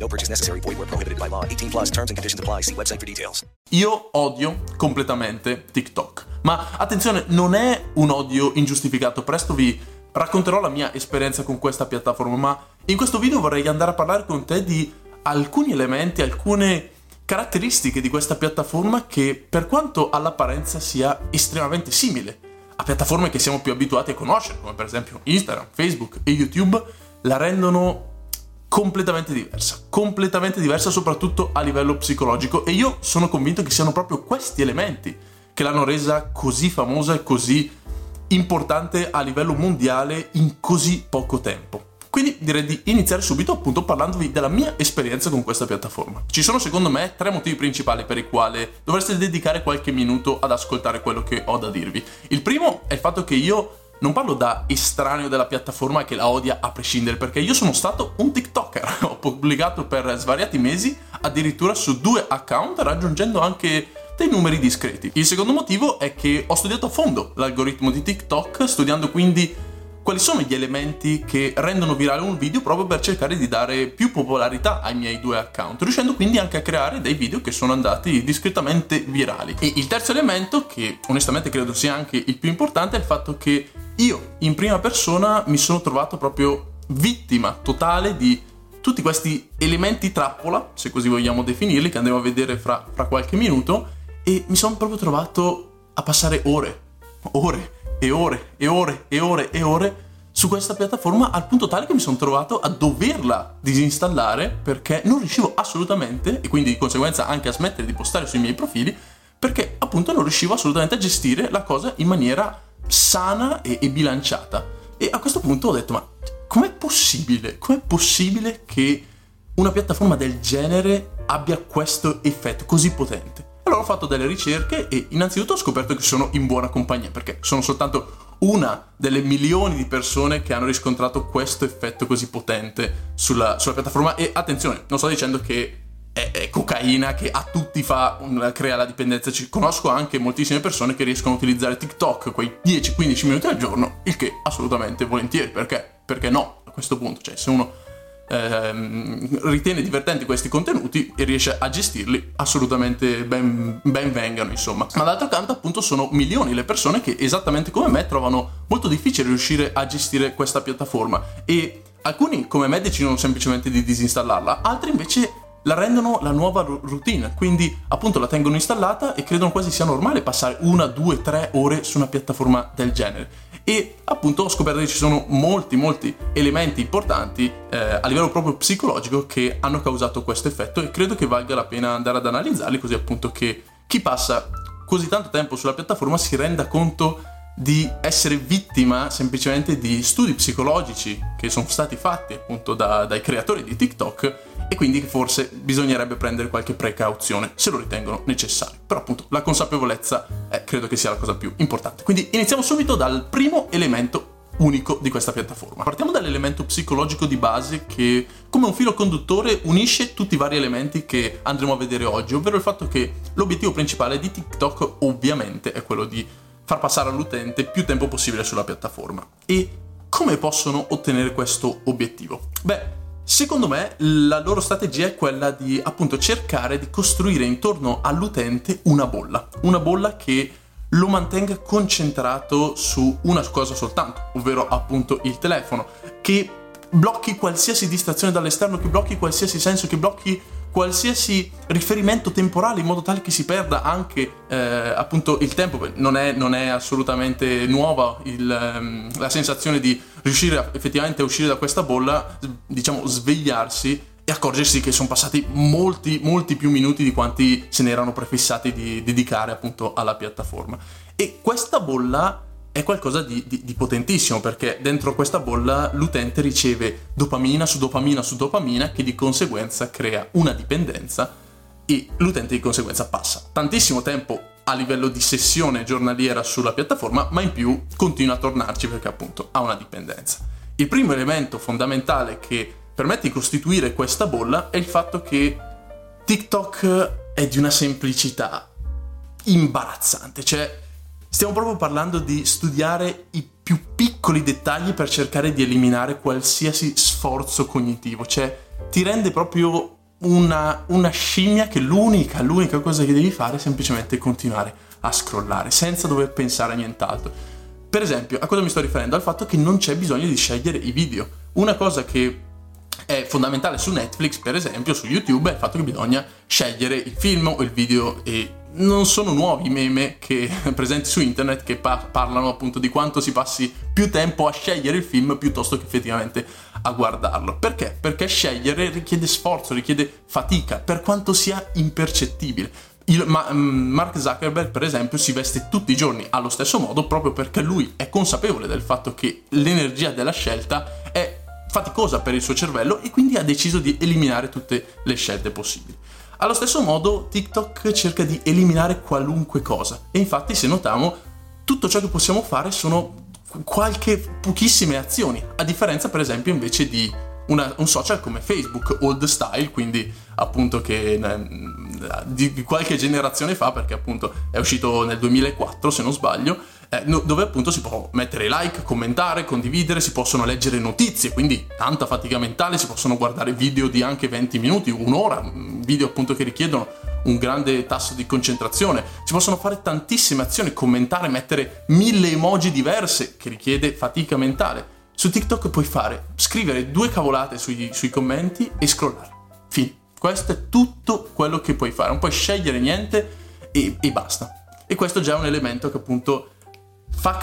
No purchase necessary. Void where prohibited by law. 18 plus terms and conditions apply. See website for details. Io odio completamente TikTok. Ma attenzione, non è un odio ingiustificato. Presto vi racconterò la mia esperienza con questa piattaforma, ma in questo video vorrei andare a parlare con te di alcuni elementi, alcune caratteristiche di questa piattaforma che, per quanto all'apparenza sia estremamente simile a piattaforme che siamo più abituati a conoscere, come per esempio Instagram, Facebook e YouTube, la rendono completamente diversa soprattutto a livello psicologico, e io sono convinto che siano proprio questi elementi che l'hanno resa così famosa e così importante a livello mondiale in così poco tempo. Quindi direi di iniziare subito appunto parlandovi della mia esperienza con questa piattaforma. Ci sono secondo me tre motivi principali per i quali dovreste dedicare qualche minuto ad ascoltare quello che ho da dirvi. Il primo è il fatto che io non parlo da estraneo della piattaforma che la odia a prescindere, perché io sono stato un TikToker, ho pubblicato per svariati mesi addirittura su 2 account, raggiungendo anche dei numeri discreti. Il secondo motivo è che ho studiato a fondo l'algoritmo di TikTok, studiando quindi quali sono gli elementi che rendono virale un video, proprio per cercare di dare più popolarità ai miei 2 account, riuscendo quindi anche a creare dei video che sono andati discretamente virali. E il terzo elemento, che onestamente credo sia anche il più importante, è il fatto che io in prima persona mi sono trovato proprio vittima totale di tutti questi elementi trappola, se così vogliamo definirli, che andremo a vedere fra qualche minuto, e mi sono proprio trovato a passare ore e ore su questa piattaforma, al punto tale che mi sono trovato a doverla disinstallare perché non riuscivo assolutamente, e quindi di conseguenza anche a smettere di postare sui miei profili, perché appunto non riuscivo assolutamente a gestire la cosa in maniera sana e bilanciata. E a questo punto ho detto: ma com'è possibile che una piattaforma del genere abbia questo effetto così potente? Allora ho fatto delle ricerche e innanzitutto ho scoperto che sono in buona compagnia, perché sono soltanto una delle milioni di persone che hanno riscontrato questo effetto così potente sulla piattaforma. E attenzione, non sto dicendo che è cocaina che a tutti crea la dipendenza. Ci conosco anche moltissime persone che riescono a utilizzare TikTok quei 10-15 minuti al giorno, il che assolutamente volentieri, perché no, a questo punto, cioè se uno ritiene divertenti questi contenuti e riesce a gestirli, assolutamente ben vengano, insomma. Ma d'altro canto appunto sono milioni le persone che esattamente come me trovano molto difficile riuscire a gestire questa piattaforma, e alcuni come me decidono semplicemente di disinstallarla, altri invece la rendono la nuova routine, quindi appunto la tengono installata e credono quasi sia normale passare 1, 2, 3 ore su una piattaforma del genere. E appunto ho scoperto che ci sono molti elementi importanti a livello proprio psicologico che hanno causato questo effetto, e credo che valga la pena andare ad analizzarli, così appunto che chi passa così tanto tempo sulla piattaforma si renda conto di essere vittima semplicemente di studi psicologici che sono stati fatti appunto dai creatori di TikTok, e quindi forse bisognerebbe prendere qualche precauzione se lo ritengono necessario. Però appunto la consapevolezza credo che sia la cosa più importante. Quindi iniziamo subito dal primo elemento unico di questa piattaforma. Partiamo dall'elemento psicologico di base, che come un filo conduttore unisce tutti i vari elementi che andremo a vedere oggi, ovvero il fatto che l'obiettivo principale di TikTok ovviamente è quello di far passare all'utente più tempo possibile sulla piattaforma. E come possono ottenere questo obiettivo? Beh, secondo me la loro strategia è quella di appunto cercare di costruire intorno all'utente una bolla che lo mantenga concentrato su una cosa soltanto, ovvero appunto il telefono, che blocchi qualsiasi distrazione dall'esterno, che blocchi qualsiasi senso, che blocchi qualsiasi riferimento temporale, in modo tale che si perda anche appunto il tempo. Non è assolutamente nuova la sensazione di riuscire effettivamente a uscire da questa bolla, diciamo svegliarsi e accorgersi che sono passati molti più minuti di quanti se ne erano prefissati di dedicare appunto alla piattaforma. E questa bolla è qualcosa di potentissimo, perché dentro questa bolla l'utente riceve dopamina su dopamina che di conseguenza crea una dipendenza, e l'utente di conseguenza passa tantissimo tempo a livello di sessione giornaliera sulla piattaforma, ma in più continua a tornarci perché appunto ha una dipendenza. Il primo elemento fondamentale che permette di costituire questa bolla è il fatto che TikTok è di una semplicità imbarazzante, cioè stiamo proprio parlando di studiare i più piccoli dettagli per cercare di eliminare qualsiasi sforzo cognitivo, cioè ti rende proprio una scimmia che l'unica cosa che devi fare è semplicemente continuare a scrollare senza dover pensare a nient'altro. Per esempio, a cosa mi sto riferendo? Al fatto che non c'è bisogno di scegliere i video. Una cosa che è fondamentale su Netflix, per esempio, su YouTube, è il fatto che bisogna scegliere il film o il video, e non sono nuovi i meme che presenti su internet che parlano appunto di quanto si passi più tempo a scegliere il film piuttosto che effettivamente a guardarlo. Perché? Perché scegliere richiede sforzo, richiede fatica, per quanto sia impercettibile. Mark Zuckerberg, per esempio, si veste tutti i giorni allo stesso modo proprio perché lui è consapevole del fatto che l'energia della scelta è faticosa per il suo cervello e quindi ha deciso di eliminare tutte le scelte possibili. Allo stesso modo TikTok cerca di eliminare qualunque cosa, e infatti se notiamo tutto ciò che possiamo fare sono pochissime azioni, a differenza per esempio invece di un social come Facebook, old style, quindi appunto che di qualche generazione fa, perché appunto è uscito nel 2004 se non sbaglio, dove appunto si può mettere like, commentare, condividere, si possono leggere notizie, quindi tanta fatica mentale, si possono guardare video di anche 20 minuti, un'ora, video appunto che richiedono un grande tasso di concentrazione, si possono fare tantissime azioni, commentare, mettere 1000 emoji diverse che richiede fatica mentale. Su TikTok puoi scrivere 2 cavolate sui commenti e scrollare. Fine. Questo è tutto quello che puoi fare. Non puoi scegliere niente e basta. E questo già è un elemento che appunto fa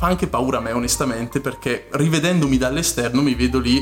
anche paura a me onestamente, perché rivedendomi dall'esterno mi vedo lì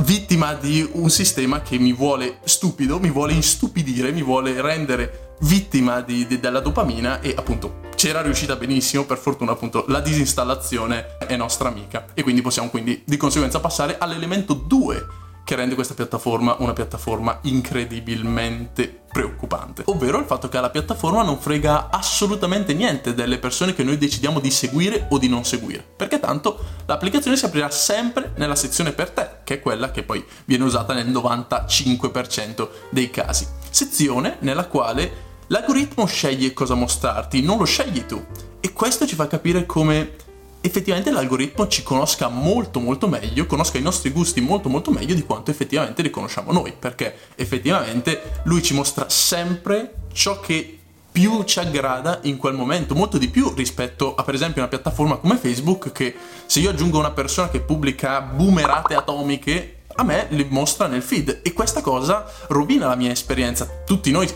vittima di un sistema che mi vuole stupido, mi vuole instupidire, mi vuole rendere vittima della dopamina, e appunto c'era riuscita benissimo, per fortuna appunto la disinstallazione è nostra amica, e quindi possiamo di conseguenza passare all'elemento 2 che rende questa piattaforma una piattaforma incredibilmente preoccupante, ovvero il fatto che alla piattaforma non frega assolutamente niente delle persone che noi decidiamo di seguire o di non seguire, perché tanto l'applicazione si aprirà sempre nella sezione per te, che è quella che poi viene usata nel 95% dei casi, sezione nella quale l'algoritmo sceglie cosa mostrarti, non lo scegli tu, e questo ci fa capire come effettivamente l'algoritmo ci conosca molto molto meglio, conosca i nostri gusti molto molto meglio di quanto effettivamente li conosciamo noi, perché effettivamente lui ci mostra sempre ciò che più ci aggrada in quel momento, molto di più rispetto a per esempio una piattaforma come Facebook, che se io aggiungo una persona che pubblica boomerate atomiche, a me li mostra nel feed, e questa cosa rovina la mia esperienza. Tutti noi,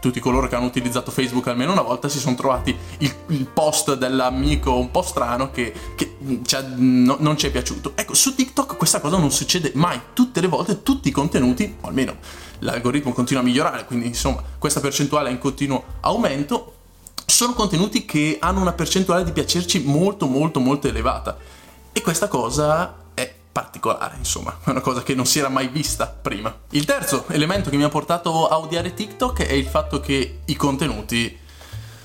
tutti coloro che hanno utilizzato Facebook almeno una volta, si sono trovati il post dell'amico un po' strano che non ci è piaciuto. Ecco, su TikTok questa cosa non succede mai, tutte le volte tutti i contenuti, o almeno l'algoritmo continua a migliorare, quindi insomma questa percentuale è in continuo aumento, sono contenuti che hanno una percentuale di piacerci molto molto molto elevata, e questa cosa particolare, insomma, è una cosa che non si era mai vista prima. Il terzo elemento che mi ha portato a odiare TikTok è il fatto che i contenuti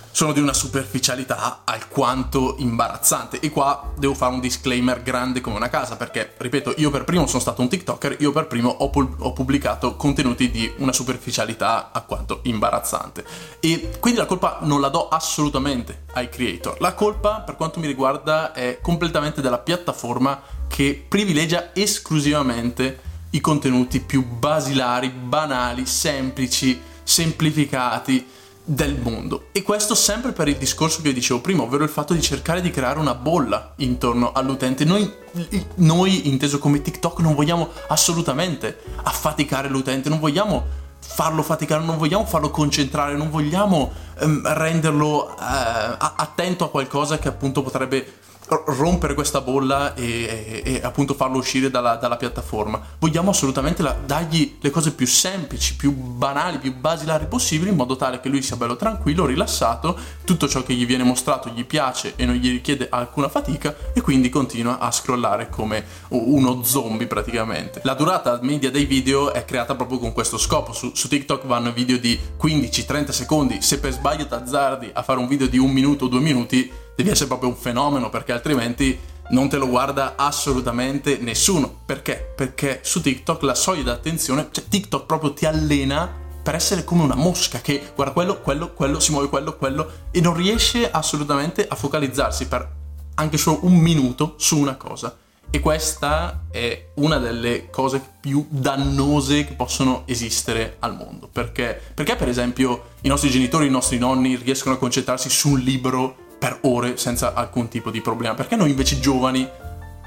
sono di una superficialità alquanto imbarazzante, e qua devo fare un disclaimer grande come una casa, perché, ripeto, io per primo sono stato un TikToker, io per primo ho pubblicato contenuti di una superficialità alquanto imbarazzante, e quindi la colpa non la do assolutamente ai creator, la colpa per quanto mi riguarda è completamente della piattaforma, che privilegia esclusivamente i contenuti più basilari, banali, semplici, semplificati del mondo. E questo sempre per il discorso che dicevo prima, ovvero il fatto di cercare di creare una bolla intorno all'utente. Noi, inteso come TikTok, non vogliamo assolutamente affaticare l'utente, non vogliamo farlo faticare, non vogliamo farlo concentrare, non vogliamo renderlo attento a qualcosa che appunto potrebbe rompere questa bolla e appunto farlo uscire dalla piattaforma. Vogliamo assolutamente dargli le cose più semplici, più banali, più basilari possibili, in modo tale che lui sia bello tranquillo, rilassato, tutto ciò che gli viene mostrato gli piace e non gli richiede alcuna fatica, e quindi continua a scrollare come uno zombie praticamente. La durata media dei video è creata proprio con questo scopo. Su TikTok vanno video di 15-30 secondi, se per sbaglio t'azzardi a fare un video di 1 minuto o 2 minuti devi essere proprio un fenomeno, perché altrimenti non te lo guarda assolutamente nessuno. Perché? Perché su TikTok la soglia d'attenzione, cioè TikTok proprio ti allena per essere come una mosca che guarda quello, si muove quello e non riesce assolutamente a focalizzarsi per anche solo 1 minuto su una cosa. E questa è una delle cose più dannose che possono esistere al mondo. Perché per esempio i nostri genitori, i nostri nonni riescono a concentrarsi su un libro per ore senza alcun tipo di problema? Perché noi invece giovani,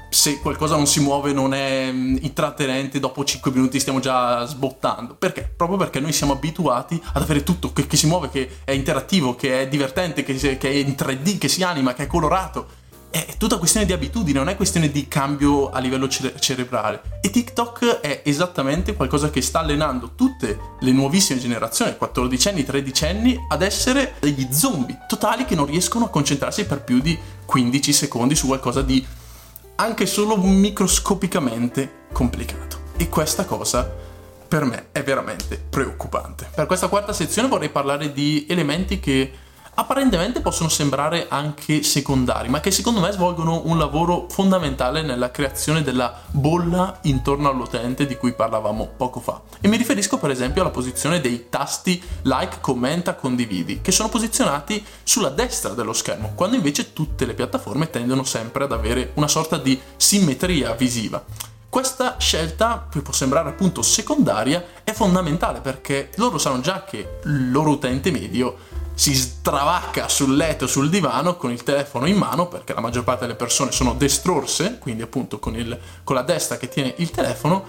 se qualcosa non si muove, non è intrattenente, dopo 5 minuti stiamo già sbottando? Perché? Proprio perché noi siamo abituati ad avere tutto che si muove, che è interattivo, che è divertente, che è in 3D, che si anima, che è colorato. È tutta questione di abitudine, non è questione di cambio a livello cerebrale. E TikTok è esattamente qualcosa che sta allenando tutte le nuovissime generazioni, 14enni, 13enni, ad essere degli zombie totali che non riescono a concentrarsi per più di 15 secondi su qualcosa di anche solo microscopicamente complicato. E questa cosa per me è veramente preoccupante. Per questa quarta sezione vorrei parlare di elementi che apparentemente possono sembrare anche secondari, ma che secondo me svolgono un lavoro fondamentale nella creazione della bolla intorno all'utente di cui parlavamo poco fa. E mi riferisco per esempio alla posizione dei tasti like, commenta, condividi, che sono posizionati sulla destra dello schermo, quando invece tutte le piattaforme tendono sempre ad avere una sorta di simmetria visiva. Questa scelta, che può sembrare appunto secondaria, è fondamentale perché loro sanno già che il loro utente medio si stravacca sul letto, sul divano, con il telefono in mano, perché la maggior parte delle persone sono destrorse, quindi appunto con la destra che tiene il telefono,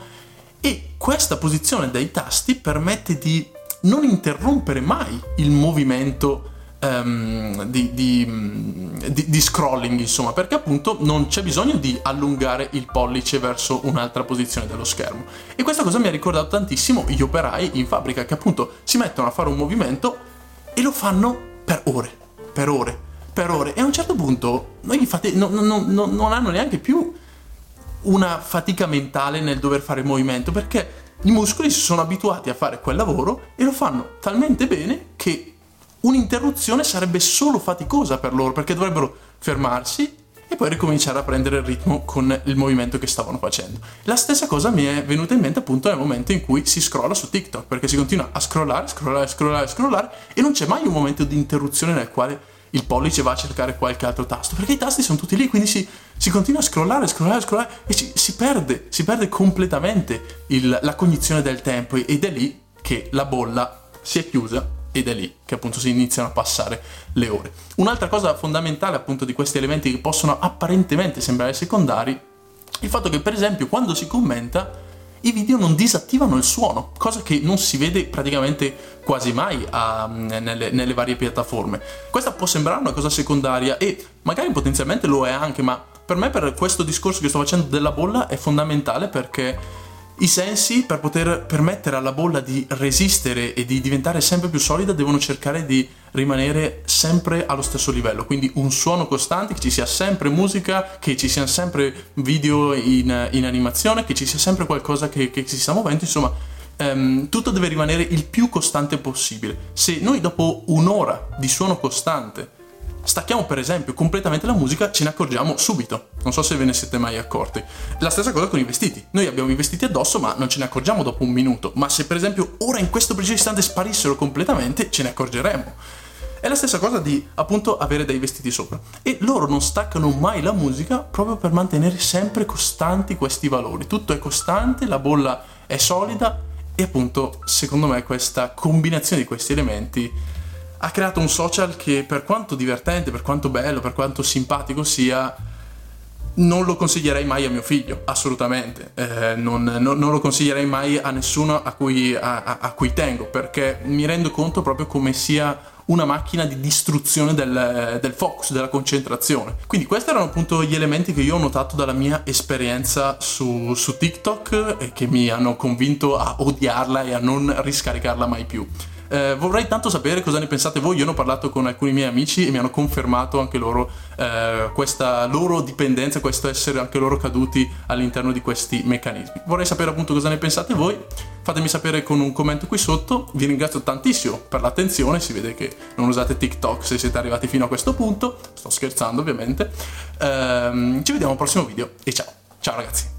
e questa posizione dei tasti permette di non interrompere mai il movimento di scrolling, insomma, perché appunto non c'è bisogno di allungare il pollice verso un'altra posizione dello schermo. E questa cosa mi ha ricordato tantissimo gli operai in fabbrica, che appunto si mettono a fare un movimento e lo fanno per ore, e a un certo punto non hanno neanche più una fatica mentale nel dover fare il movimento, perché i muscoli si sono abituati a fare quel lavoro e lo fanno talmente bene che un'interruzione sarebbe solo faticosa per loro, perché dovrebbero fermarsi e poi ricominciare a prendere il ritmo con il movimento che stavano facendo. La stessa cosa mi è venuta in mente appunto nel momento in cui si scrolla su TikTok, perché si continua a scrollare e non c'è mai un momento di interruzione nel quale il pollice va a cercare qualche altro tasto, perché i tasti sono tutti lì, quindi si continua a scrollare e si perde completamente la cognizione del tempo, ed è lì che la bolla si è chiusa. Ed è lì che appunto si iniziano a passare le ore. Un'altra cosa fondamentale appunto di questi elementi che possono apparentemente sembrare secondari è il fatto che per esempio quando si commenta i video non disattivano il suono, cosa che non si vede praticamente quasi mai nelle varie piattaforme. Questa può sembrare una cosa secondaria e magari potenzialmente lo è anche, ma per me, per questo discorso che sto facendo della bolla, è fondamentale, perché i sensi, per poter permettere alla bolla di resistere e di diventare sempre più solida, devono cercare di rimanere sempre allo stesso livello, quindi un suono costante, che ci sia sempre musica, che ci siano sempre video in animazione, che ci sia sempre qualcosa che si sta muovendo, insomma tutto deve rimanere il più costante possibile. Se noi dopo un'ora di suono costante stacchiamo per esempio completamente la musica, ce ne accorgiamo subito, non so se ve ne siete mai accorti. La stessa cosa con i vestiti, noi abbiamo i vestiti addosso ma non ce ne accorgiamo dopo 1 minuto, ma se per esempio ora in questo preciso istante sparissero completamente ce ne accorgeremmo. È la stessa cosa di appunto avere dei vestiti sopra, e loro non staccano mai la musica proprio per mantenere sempre costanti questi valori, tutto è costante, la bolla è solida, e appunto secondo me questa combinazione di questi elementi ha creato un social che, per quanto divertente, per quanto bello, per quanto simpatico sia, non lo consiglierei mai a mio figlio, assolutamente. Non lo consiglierei mai a nessuno a cui tengo, perché mi rendo conto proprio come sia una macchina di distruzione del focus, della concentrazione. Quindi questi erano appunto gli elementi che io ho notato dalla mia esperienza su TikTok e che mi hanno convinto a odiarla e a non riscaricarla mai più. Vorrei tanto sapere cosa ne pensate voi. Io ne ho parlato con alcuni miei amici e mi hanno confermato anche loro questa loro dipendenza, questo essere anche loro caduti all'interno di questi meccanismi. Vorrei sapere appunto cosa ne pensate voi, fatemi sapere con un commento qui sotto. Vi ringrazio tantissimo per l'attenzione, si vede che non usate TikTok se siete arrivati fino a questo punto, sto scherzando ovviamente. Ci vediamo al prossimo video e ciao ragazzi.